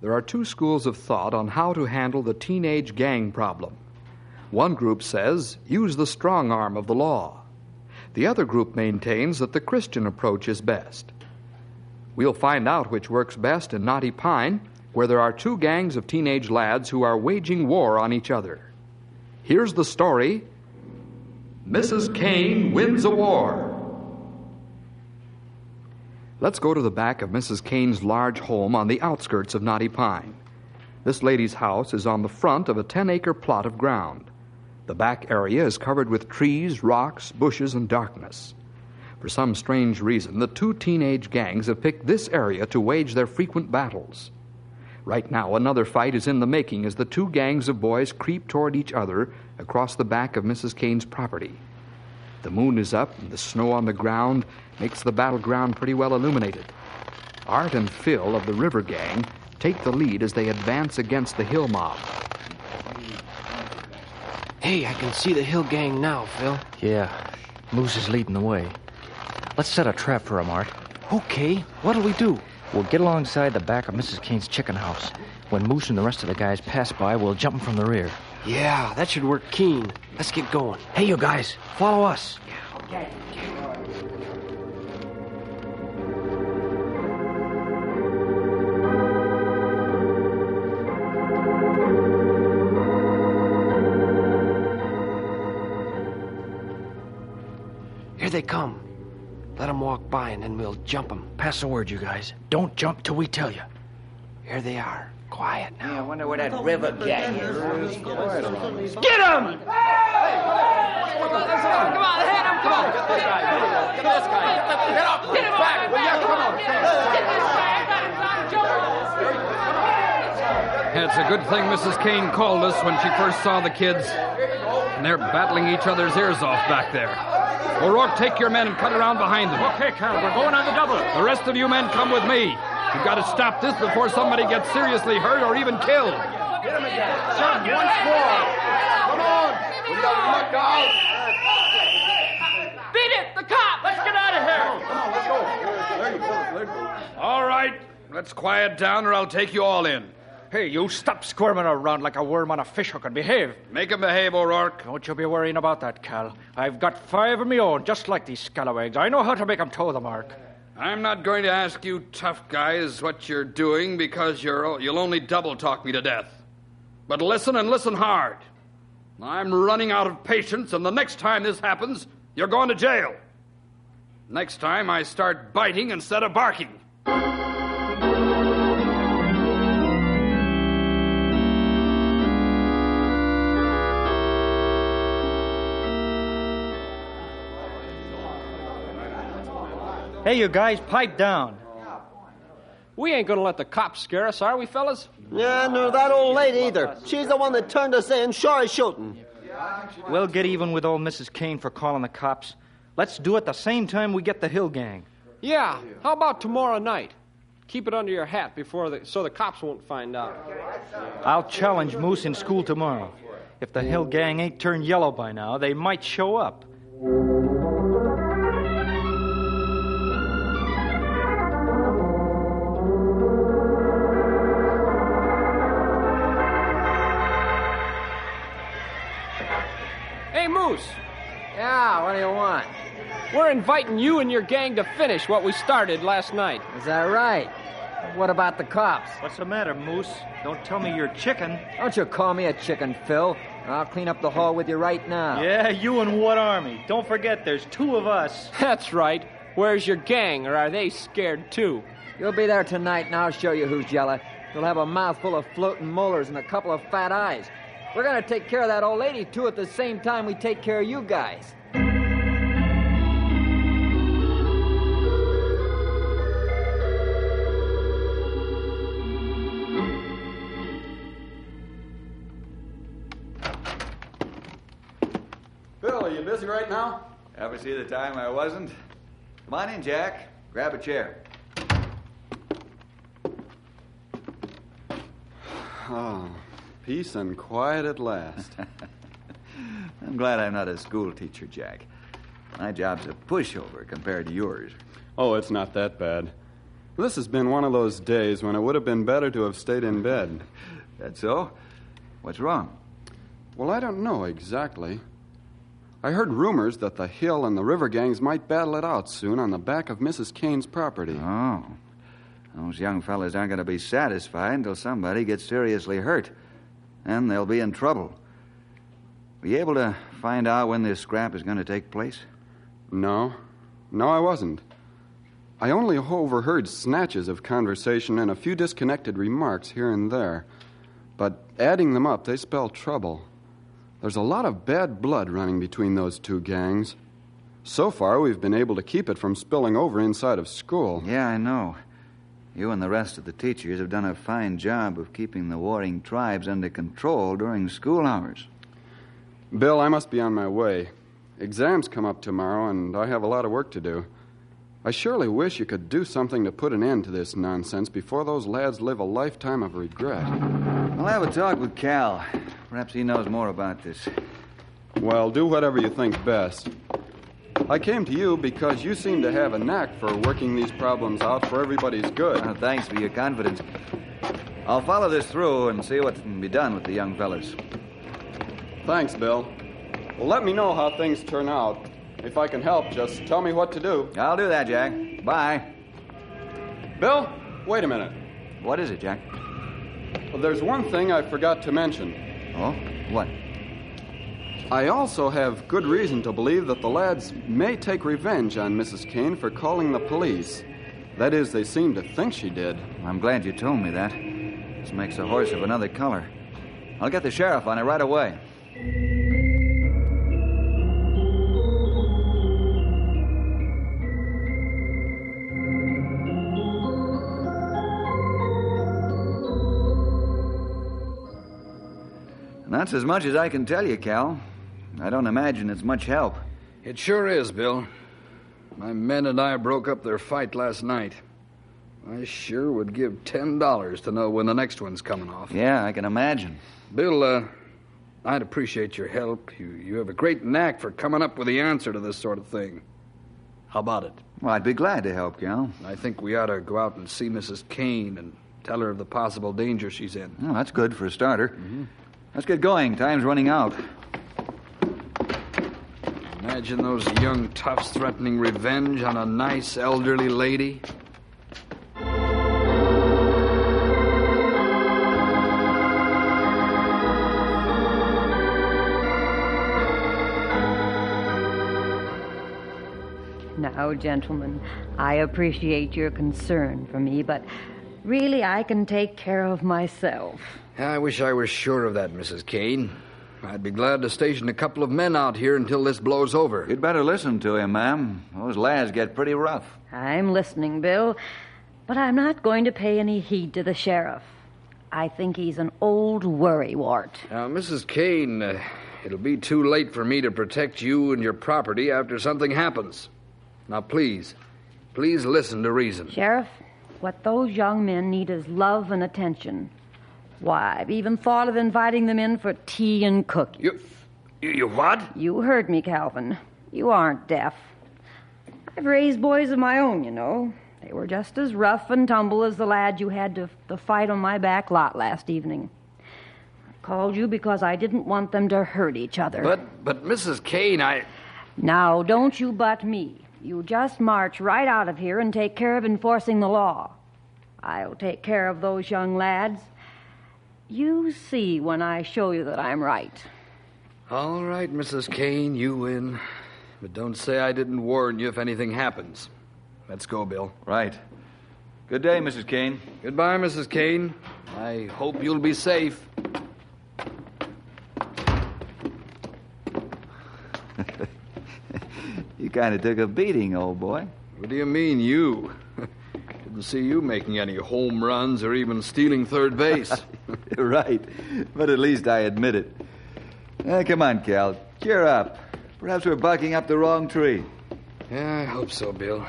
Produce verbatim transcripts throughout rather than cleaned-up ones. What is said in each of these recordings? There are two schools of thought on how to handle the teenage gang problem. One group says, use the strong arm of the law. The other group maintains that the Christian approach is best. We'll find out which works best in Knotty Pine, where there are two gangs of teenage lads who are waging war on each other. Here's the story, Missus Kane Wins a War. Let's go to the back of Missus Kane's large home on the outskirts of Knotty Pine. This lady's house is on the front of a ten-acre plot of ground. The back area is covered with trees, rocks, bushes, and darkness. For some strange reason, the two teenage gangs have picked this area to wage their frequent battles. Right now, another fight is in the making as the two gangs of boys creep toward each other across the back of Missus Kane's property. The moon is up, and the snow on the ground makes the battleground pretty well illuminated. Art and Phil of the River Gang take the lead as they advance against the hill mob. Hey, I can see the hill gang now, Phil. Yeah, Moose is leading the way. Let's set a trap for him, Art. Okay, what'll we do? We'll get alongside the back of Missus Kane's chicken house. When Moose and the rest of the guys pass by, we'll jump them from the rear. Yeah, that should work keen. Let's get going. Hey, you guys, follow us. Okay. Here they come. Let them walk by and then we'll jump them. Pass the word, you guys. Don't jump till we tell you. Here they are. Quiet now. Yeah, I wonder where that river gang is. Get him! Come on, hit him! Come on! Get this guy! Get this guy! Get up! Get him back! Come on! Get this guy! It's a good thing Missus Kane called us when she first saw the kids. And they're battling each other's ears off back there. O'Rourke, take your men and cut around behind them. Okay, Cal, we're going on the double. The rest of you men come with me. You've got to stop this before somebody gets seriously hurt or even killed. Get him again. Son, once more. Come on. We got to look out. Beat it, the cop. Let's get out of here. Come on, let's go. There you go. There you go. All right. Let's quiet down or I'll take you all in. Hey, you stop squirming around like a worm on a fish hook and behave. Make him behave, O'Rourke. Don't you be worrying about that, Cal. I've got five of me own, just like these scalawags. I know how to make them toe the mark. I'm not going to ask you tough guys what you're doing because you're, you'll only double-talk me to death. But listen and listen hard. I'm running out of patience, and the next time this happens, you're going to jail. Next time, I start biting instead of barking. Hey, you guys, pipe down. We ain't gonna let the cops scare us, are we, fellas? Yeah, nor that old lady either. She's the one that turned us in, sure as shooting. We'll get even with old Missus Kane for calling the cops. Let's do it the same time we get the hill gang. Yeah, how about tomorrow night? Keep it under your hat before the, so the cops won't find out. I'll challenge Moose in school tomorrow. If the hill gang ain't turned yellow by now, they might show up. Yeah, what do you want? We're inviting you and your gang to finish what we started last night. Is that right? What about the cops? What's the matter, Moose? Don't tell me you're chicken. Don't you call me a chicken, Phil. I'll clean up the hall with you right now. Yeah, you and what army? Don't forget, there's two of us. That's right. Where's your gang, or are they scared too? You'll be there tonight, and I'll show you who's yellow. You'll have a mouthful of floating molars and a couple of fat eyes. We're going to take care of that old lady, too, at the same time we take care of you guys. Ever see the time I wasn't? Come on in, Jack. Grab a chair. Oh, peace and quiet at last. I'm glad I'm not a school teacher, Jack. My job's a pushover compared to yours. Oh, it's not that bad. This has been one of those days when it would have been better to have stayed in bed. That's so? What's wrong? Well, I don't know exactly. I heard rumors that the Hill and the River gangs might battle it out soon on the back of Missus Kane's property. Oh. Those young fellas aren't going to be satisfied until somebody gets seriously hurt. Then they'll be in trouble. Were you able to find out when this scrap is going to take place? No. No, I wasn't. I only overheard snatches of conversation and a few disconnected remarks here and there. But adding them up, they spell trouble. There's a lot of bad blood running between those two gangs. So far, we've been able to keep it from spilling over inside of school. Yeah, I know. You and the rest of the teachers have done a fine job of keeping the warring tribes under control during school hours. Bill, I must be on my way. Exams come up tomorrow, and I have a lot of work to do. I surely wish you could do something to put an end to this nonsense before those lads live a lifetime of regret. I'll have a talk with Cal. Perhaps he knows more about this. Well, do whatever you think best. I came to you because you seem to have a knack for working these problems out for everybody's good. Uh, thanks for your confidence. I'll follow this through and see what can be done with the young fellas. Thanks, Bill. Well, let me know how things turn out. If I can help, just tell me what to do. I'll do that, Jack. Bye. Bill, wait a minute. What is it, Jack? Well, there's one thing I forgot to mention. Oh? What? I also have good reason to believe that the lads may take revenge on Missus Kane for calling the police. That is, they seem to think she did. I'm glad you told me that. This makes a horse of another color. I'll get the sheriff on it right away. And that's as much as I can tell you, Cal. I don't imagine it's much help. It sure is, Bill. My men and I broke up their fight last night. I sure would give ten dollars to know when the next one's coming off. Yeah, I can imagine. Bill, uh, I'd appreciate your help. You, you have a great knack for coming up with the answer to this sort of thing. How about it? Well, I'd be glad to help, Cal. I think we ought to go out and see Missus Kane and tell her of the possible danger she's in. Well, that's good for a starter. Mm-hmm. Let's get going. Time's running out. Imagine those young toughs threatening revenge on a nice elderly lady. Now, gentlemen, I appreciate your concern for me, but really I can take care of myself. I wish I were sure of that, Missus Kane. I'd be glad to station a couple of men out here until this blows over. You'd better listen to him, ma'am. Those lads get pretty rough. I'm listening, Bill, but I'm not going to pay any heed to the sheriff. I think he's an old worrywart. Now, Missus Kane, uh, it'll be too late for me to protect you and your property after something happens. Now, please, please listen to reason. Sheriff, what those young men need is love and attention. Why, I've even thought of inviting them in for tea and cookies. You, you, you what? You heard me, Calvin. You aren't deaf. I've raised boys of my own, you know. They were just as rough and tumble as the lad you had to, to fight on my back lot last evening. I called you because I didn't want them to hurt each other. But, but, Missus Kane, I... Now, don't you butt me. You just march right out of here and take care of enforcing the law. I'll take care of those young lads. You see when I show you that I'm right. All right, Missus Kane, you win. But don't say I didn't warn you if anything happens. Let's go, Bill. Right. Good day, Missus Kane. Goodbye, Missus Kane. I hope you'll be safe. You kind of took a beating, old boy. What do you mean, you? Didn't see you making any home runs or even stealing third base. Right, but at least I admit it. Eh, come on, Cal, cheer up. Perhaps we're barking up the wrong tree. Yeah, I hope so, Bill.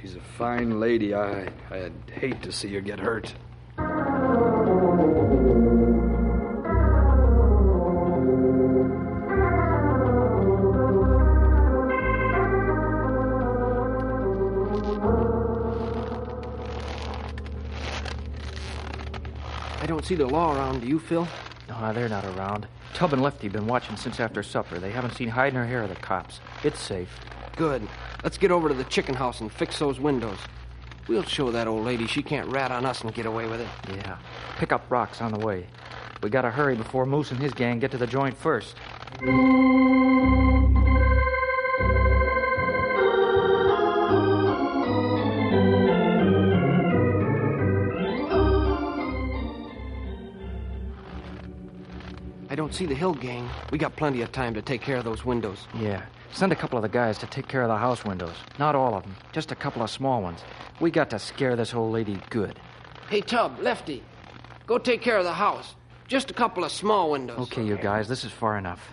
She's a fine lady. I, I'd hate to see her get hurt. I don't see the law around, do you, Phil? No, they're not around. Tub and Lefty been watching since after supper. They haven't seen hide nor hair of the cops. It's safe. Good. Let's get over to the chicken house and fix those windows. We'll show that old lady she can't rat on us and get away with it. Yeah. Pick up rocks on the way. We gotta hurry before Moose and his gang get to the joint first. I don't see the Hill gang. We got plenty of time to take care of those windows. Yeah. Send a couple of the guys to take care of the house windows. Not all of them. Just a couple of small ones. We got to scare this old lady good. Hey, Tub, Lefty, go take care of the house. Just a couple of small windows. Okay, you guys. This is far enough.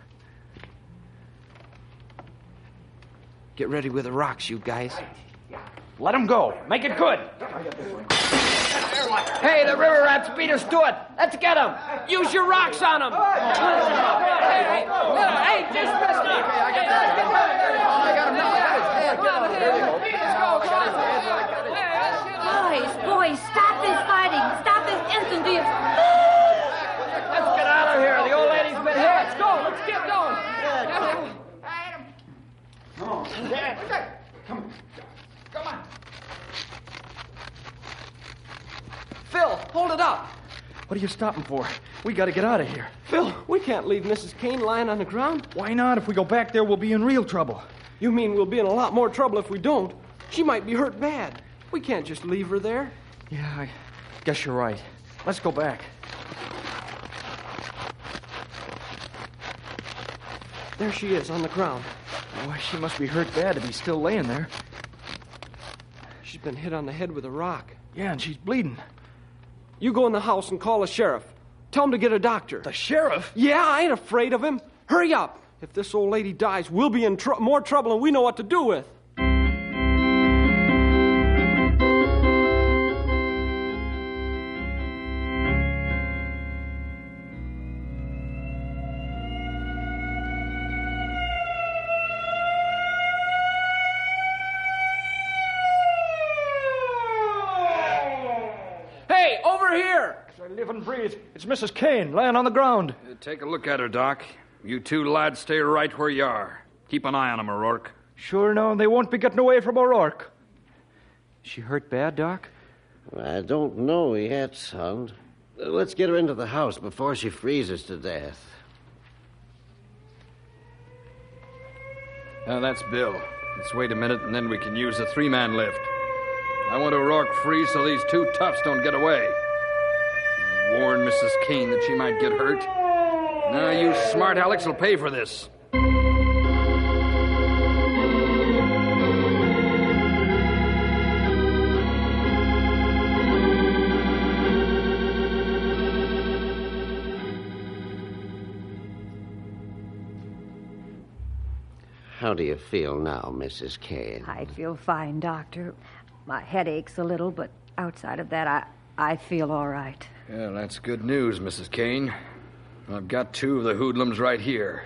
Get ready with the rocks, you guys. Let them go. Make it good. Hey, the river rats beat us to it. Let's get them. Use your rocks on them. Hey, hey, just missed it. Boys, boys, stop this fighting. Stop this instant. Let's get out of here. The old lady's been hit. Let's go. Let's get going. Come on. Come on. Phil, hold it up. What are you stopping for? We got to get out of here. Phil, we can't leave Missus Kane lying on the ground. Why not? If we go back there, we'll be in real trouble. You mean we'll be in a lot more trouble if we don't? She might be hurt bad. We can't just leave her there. Yeah, I guess you're right. Let's go back. There she is on the ground. Boy, she must be hurt bad to be still laying there. She's been hit on the head with a rock. Yeah, and she's bleeding. You go in the house and call the sheriff. Tell him to get a doctor. The sheriff? Yeah, I ain't afraid of him. Hurry up. If this old lady dies, we'll be in tr- more trouble than we know what to do with. It's Missus Kane, laying on the ground. Uh, take a look at her, Doc. You two lads stay right where you are. Keep an eye on them, O'Rourke. Sure, no, they won't be getting away from O'Rourke. Is she hurt bad, Doc? I don't know yet, son. Let's get her into the house before she freezes to death. Now, that's Bill. Let's wait a minute, and then we can use a three-man lift. I want O'Rourke free so these two toughs don't get away. Warn Missus Kane that she might get hurt. Now you smart Alex will pay for this. How do you feel now, Missus Kane? I feel fine, Doctor. My head aches a little, but outside of that, I... I feel all right. Yeah, that's good news, Missus Kane. I've got two of the hoodlums right here.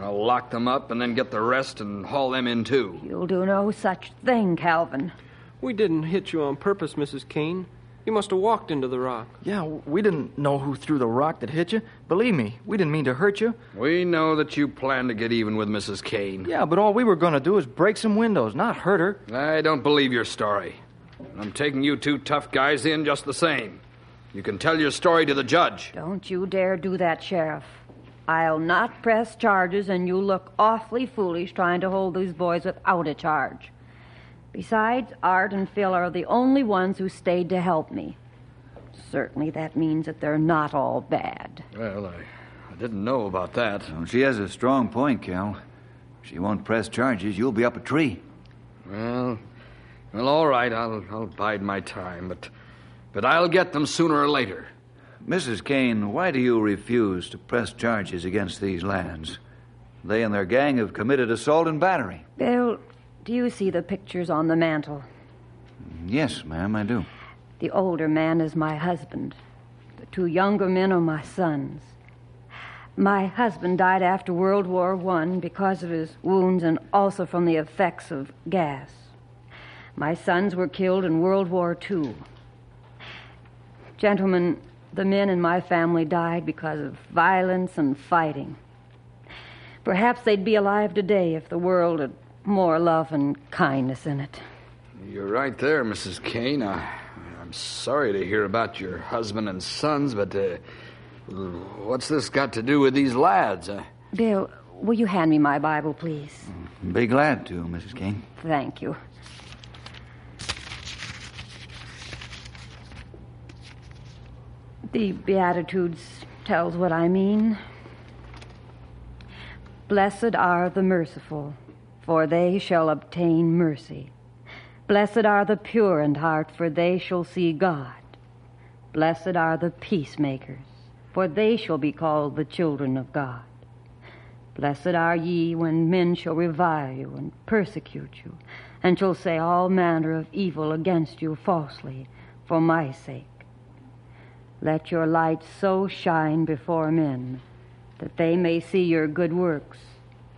I'll lock them up and then get the rest and haul them in, too. You'll do no such thing, Calvin. We didn't hit you on purpose, Missus Kane. You must have walked into the rock. Yeah, we didn't know who threw the rock that hit you. Believe me, we didn't mean to hurt you. We know that you planned to get even with Missus Kane. Yeah, but all we were going to do is break some windows, not hurt her. I don't believe your story. I'm taking you two tough guys in just the same. You can tell your story to the judge. Don't you dare do that, Sheriff. I'll not press charges, and you look awfully foolish trying to hold these boys without a charge. Besides, Art and Phil are the only ones who stayed to help me. Certainly that means that they're not all bad. Well, I, I didn't know about that. Well, she has a strong point, Cal. If she won't press charges, you'll be up a tree. Well... Well, all right, I'll, I'll bide my time, but, but I'll get them sooner or later. Missus Kane, why do you refuse to press charges against these lads? They and their gang have committed assault and battery. Bill, do you see the pictures on the mantel? Yes, ma'am, I do. The older man is my husband. The two younger men are my sons. My husband died after World War One because of his wounds and also from the effects of gas. My sons were killed in World War Two. Gentlemen, the men in my family died because of violence and fighting. Perhaps they'd be alive today if the world had more love and kindness in it. You're right there, Missus Kane. I, I'm sorry to hear about your husband and sons, but uh, what's this got to do with these lads? Uh... Bill, will you hand me my Bible, please? Be glad to, Missus Kane. Thank you. The Beatitudes tells what I mean. Blessed are the merciful, for they shall obtain mercy. Blessed are the pure in heart, for they shall see God. Blessed are the peacemakers, for they shall be called the children of God. Blessed are ye when men shall revile you and persecute you, and shall say all manner of evil against you falsely, for my sake. Let your light so shine before men that they may see your good works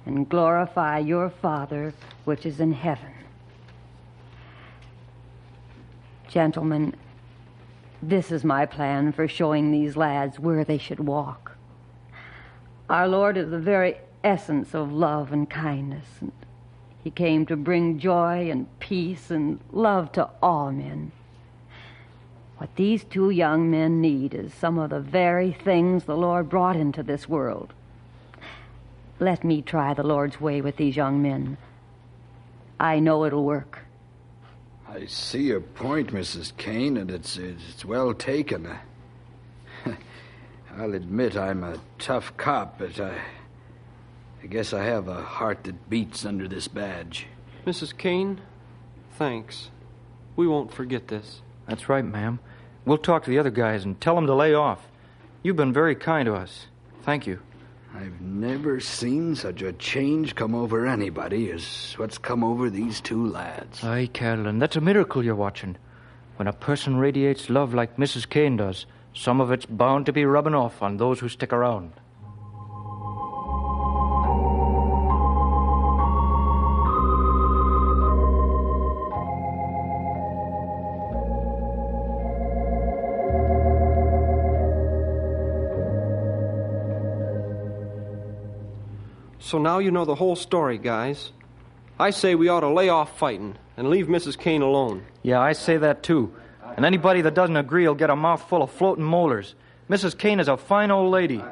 and glorify your Father which is in heaven. Gentlemen, this is my plan for showing these lads where they should walk. Our Lord is the very essence of love and kindness. And he came to bring joy and peace and love to all men. What these two young men need is some of the very things the Lord brought into this world. Let me try the Lord's way with these young men. I know it'll work. I see your point, Missus Kane, and it's it's well taken. I'll admit I'm a tough cop, but I, I guess I have a heart that beats under this badge. Missus Kane, thanks. We won't forget this. That's right, ma'am. We'll talk to the other guys and tell them to lay off. You've been very kind to us. Thank you. I've never seen such a change come over anybody as what's come over these two lads. Aye, Carolyn, that's a miracle you're watching. When a person radiates love like Missus Kane does, some of it's bound to be rubbing off on those who stick around. So now you know the whole story, guys. I say we ought to lay off fighting and leave Missus Kane alone. Yeah, I say that, too. And anybody that doesn't agree will get a mouthful of floating molars. Missus Kane is a fine old lady.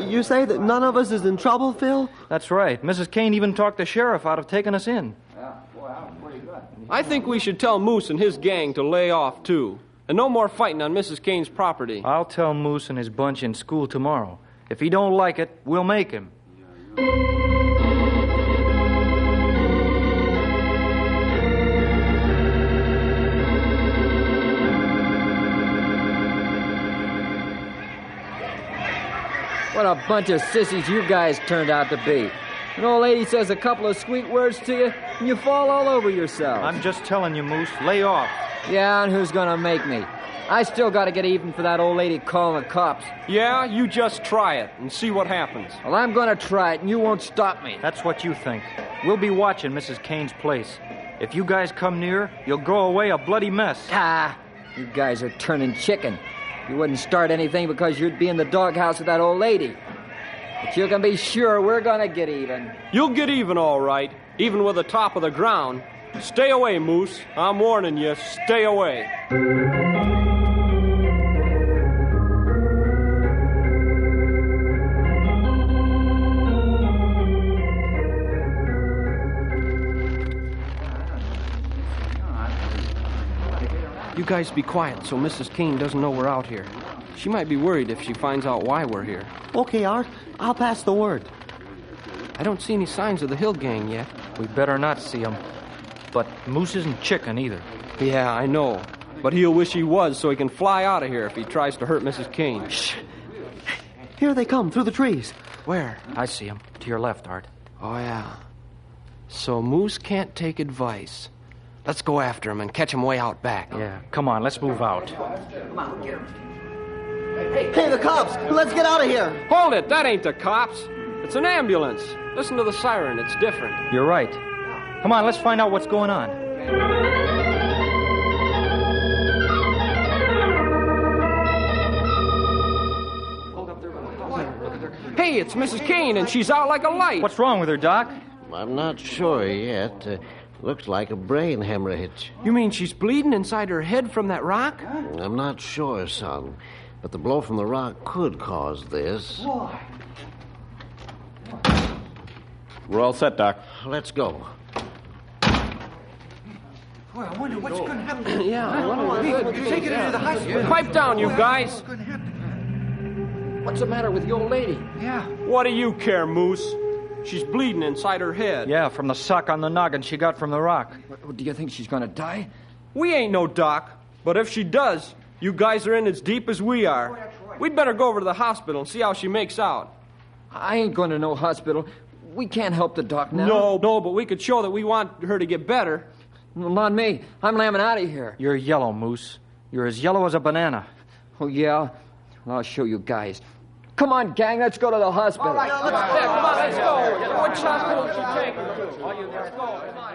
You say that none of us is in trouble, Phil? That's right. Missus Kane even talked the sheriff out of taking us in. I think we should tell Moose and his gang to lay off, too. And no more fighting on Missus Kane's property. I'll tell Moose and his bunch in school tomorrow. If he don't like it, we'll make him. What a bunch of sissies you guys turned out to be. An old lady says a couple of sweet words to you, and you fall all over yourself. I'm just telling you, Moose, lay off. Yeah, and who's gonna make me? I still got to get even for that old lady calling the cops. Yeah, you just try it and see what happens. Well, I'm going to try it, and you won't stop me. That's what you think. We'll be watching Missus Kane's place. If you guys come near, you'll go away a bloody mess. Ah, you guys are turning chicken. You wouldn't start anything because you'd be in the doghouse with that old lady. But you can be sure we're going to get even. You'll get even, all right, even with the top of the ground. Stay away, Moose. I'm warning you, stay away. You guys be quiet so Missus Kane doesn't know we're out here. She might be worried if she finds out why we're here. Okay, Art. I'll pass the word. I don't see any signs of the Hill Gang yet. We better not see them. But Moose isn't chicken either. Yeah, I know. But he'll wish he was so he can fly out of here if he tries to hurt Missus Kane. Shh. Here they come through the trees. Where? I see them. to your left, Art. Oh, yeah. So Moose can't take advice. Let's go after him and catch him way out back. Yeah, come on, let's move out. Come on, get him. Hey, hey, the cops! Let's get out of here! Hold it! That ain't the cops. It's an ambulance. Listen to the siren. It's different. You're right. Come on, let's find out what's going on. Hey, it's Missus Kane, and she's out like a light. What's wrong with her, Doc? I'm not sure yet. Uh, looks like a brain hemorrhage. You mean she's bleeding inside her head from that rock? I'm not sure, son. But the blow from the rock could cause this. Why? We're all set, Doc. Let's go. Boy, I wonder what's going to happen. Yeah, I wonder what's going to happen. Take it into the hospital. Pipe down, you guys. What's the matter with the old lady? Yeah. What do you care, Moose? She's bleeding inside her head. Yeah, from the sock on the noggin she got from the rock. Do you think she's going to die? We ain't no doc, but if she does, you guys are in as deep as we are. Oh, that's right. We'd better go over to the hospital and see how she makes out. I ain't going to no hospital. We can't help the doc now. No, no, but we could show that we want her to get better. Well, not me. I'm lambing out of here. You're yellow, Moose. You're as yellow as a banana. Oh, yeah? I'll show you guys. Come on, gang, let's go to the hospital. All right, let's go. Yeah, come on, let's go. Which hospital should you take her to? Oh, you guys go. Come on.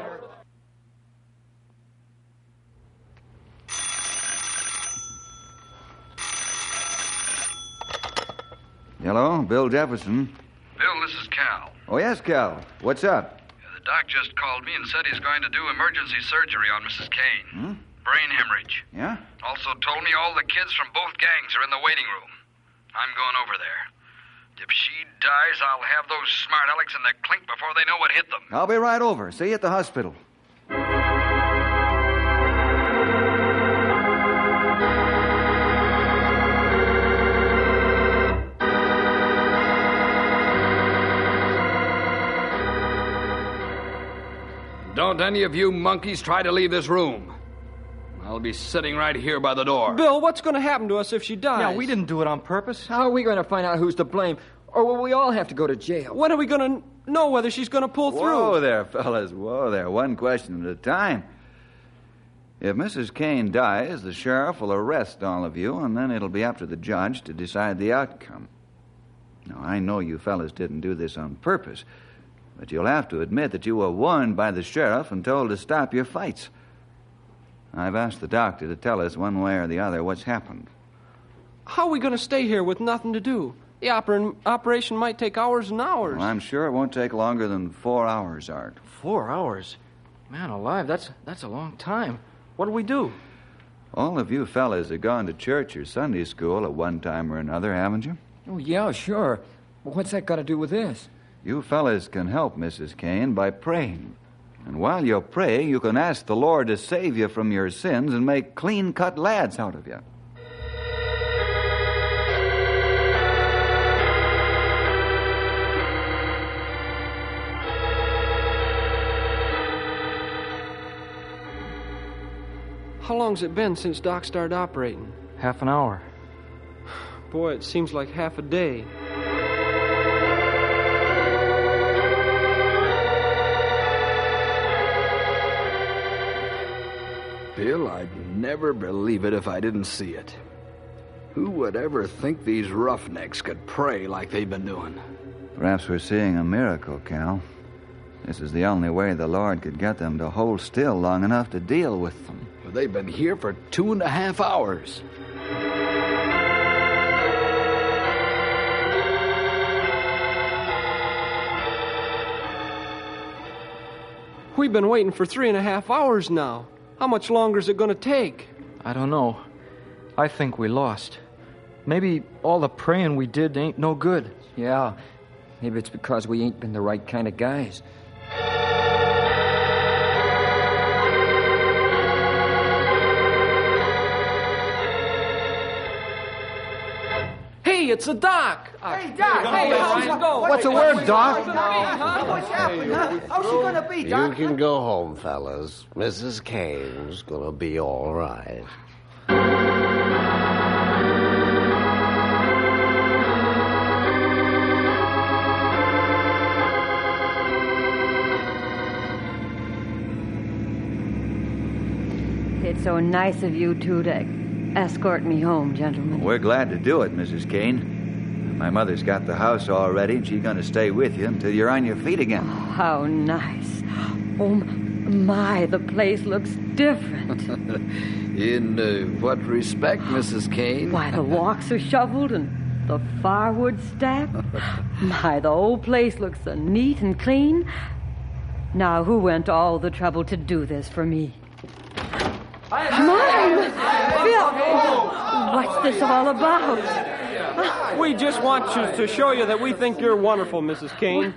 Hello, Bill Jefferson. Bill, this is Cal. Oh, yes, Cal. What's up? Yeah, the doc just called me and said he's going to do emergency surgery on Missus Kane. Hmm? Brain hemorrhage. Yeah? Also told me all the kids from both gangs are in the waiting room. I'm going over there. If she dies, I'll have those smart alecks in the clink before they know what hit them. I'll be right over. See you at the hospital. Don't any of you monkeys try to leave this room. I'll be sitting right here by the door. Bill, what's going to happen to us if she dies? Yeah, we didn't do it on purpose. How are we going to find out who's to blame? Or will we all have to go to jail? When are we going to know whether she's going to pull through? Whoa there, fellas. Whoa there. One question at a time. If Missus Kane dies, the sheriff will arrest all of you, and then it'll be up to the judge to decide the outcome. Now, I know you fellas didn't do this on purpose, but you'll have to admit that you were warned by the sheriff and told to stop your fights. I've asked the doctor to tell us one way or the other what's happened. How are we going to stay here with nothing to do? The oper- operation might take hours and hours. Well, I'm sure it won't take longer than four hours, Art. Four hours? Man alive, that's that's a long time. What'll we do? All of you fellas have gone to church or Sunday school at one time or another, haven't you? Oh, yeah, sure. Well, what's that got to do with this? You fellas can help Missus Kane by praying. And while you're praying, you can ask the Lord to save you from your sins and make clean-cut lads out of you. How long's it been since Doc started operating? Half an hour. Boy, it seems like half a day. Bill, I'd never believe it if I didn't see it. Who would ever think these roughnecks could pray like they've been doing? Perhaps we're seeing a miracle, Cal. This is the only way the Lord could get them to hold still long enough to deal with them. Well, they've been here for two and a half hours. We've been waiting for three and a half hours now. How much longer is it going to take? I don't know. I think we lost. Maybe all the praying we did ain't no good. Yeah. Maybe it's because we ain't been the right kind of guys. Hey, it's a doc. Hey, Doc. Hey, hey how's it going? What's the word, Doc? What's happening, huh? How's she going to be, Doc? You can go home, fellas. Missus Kane's going to be all right. It's so nice of you two to escort me home, gentlemen. We're glad to do it, Missus Kane. My mother's got the house all ready, and she's going to stay with you until you're on your feet again. Oh, how nice. Oh, my, the place looks different. In uh, what respect, Missus Kane? Why, the walks are shoveled and the firewood stacked. My, the whole place looks so neat and clean. Now, who went to all the trouble to do this for me? My! Phil! What's this all about? We just want you to show you that we think you're wonderful, Missus Kane.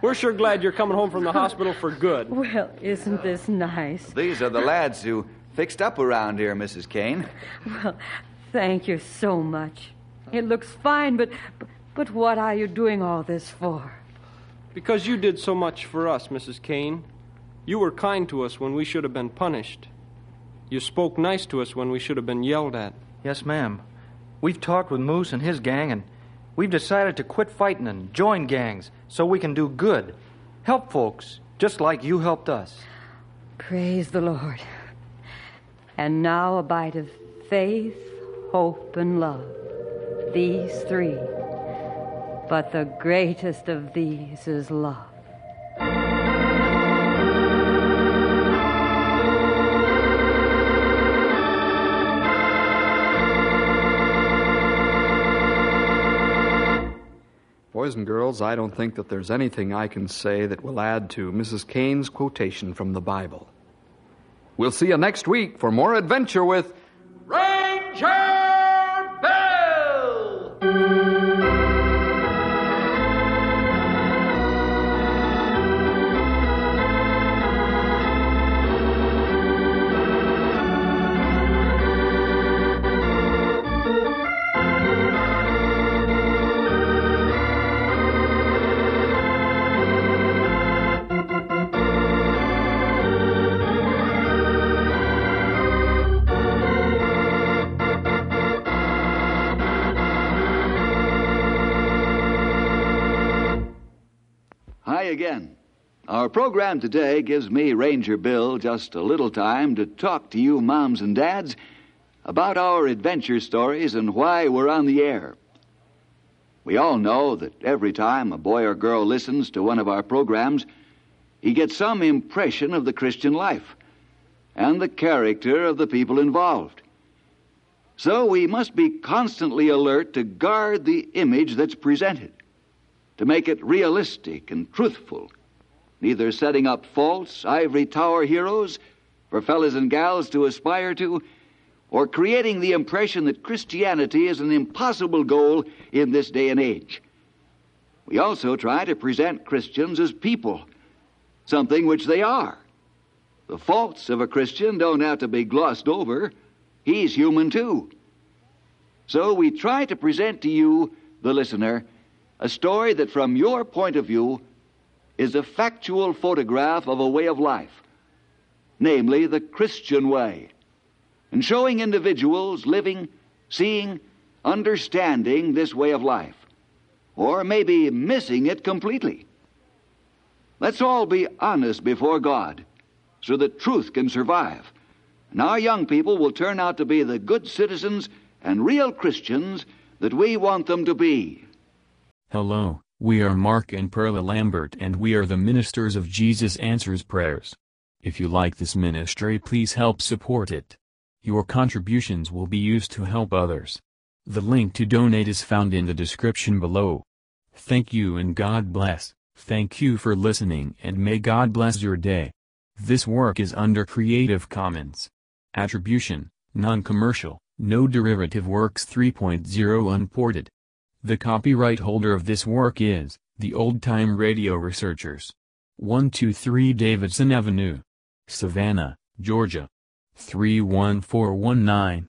We're sure glad you're coming home from the hospital for good. Well, isn't this nice? These are the lads who fixed up around here, Missus Kane. Well, thank you so much. It looks fine, but but what are you doing all this for? Because you did so much for us, Missus Kane. You were kind to us when we should have been punished. You spoke nice to us when we should have been yelled at. Yes, ma'am. We've talked with Moose and his gang, and we've decided to quit fighting and join gangs so we can do good. Help folks, just like you helped us. Praise the Lord. And now a bite of faith, hope, and love. These three. But the greatest of these is love. Boys and girls, I don't think that there's anything I can say that will add to Missus Kane's quotation from the Bible. We'll see you next week for more adventure with Ranger Bill! Again. Our program today gives me, Ranger Bill, just a little time to talk to you moms and dads about our adventure stories and why we're on the air. We all know that every time a boy or girl listens to one of our programs, he gets some impression of the Christian life and the character of the people involved. So we must be constantly alert to guard the image that's presented, to make it realistic and truthful, neither setting up false ivory tower heroes for fellas and gals to aspire to, or creating the impression that Christianity is an impossible goal in this day and age. We also try to present Christians as people, something which they are. The faults of a Christian don't have to be glossed over. He's human too. So we try to present to you, the listener, a story that, from your point of view, is a factual photograph of a way of life, namely the Christian way, and showing individuals living, seeing, understanding this way of life, or maybe missing it completely. Let's all be honest before God so that truth can survive, and our young people will turn out to be the good citizens and real Christians that we want them to be. Hello, we are Mark and Perla Lambert, and we are the ministers of Jesus Answers Prayers. If you like this ministry, please help support it. Your contributions will be used to help others. The link to donate is found in the description below. Thank you and God bless. Thank you for listening, and may God bless your day. This work is under Creative Commons Attribution, Non-Commercial, No Derivative Works three point oh Unported. The copyright holder of this work is the Old Time Radio Researchers. one two three Davidson Avenue, Savannah, Georgia three one four one nine.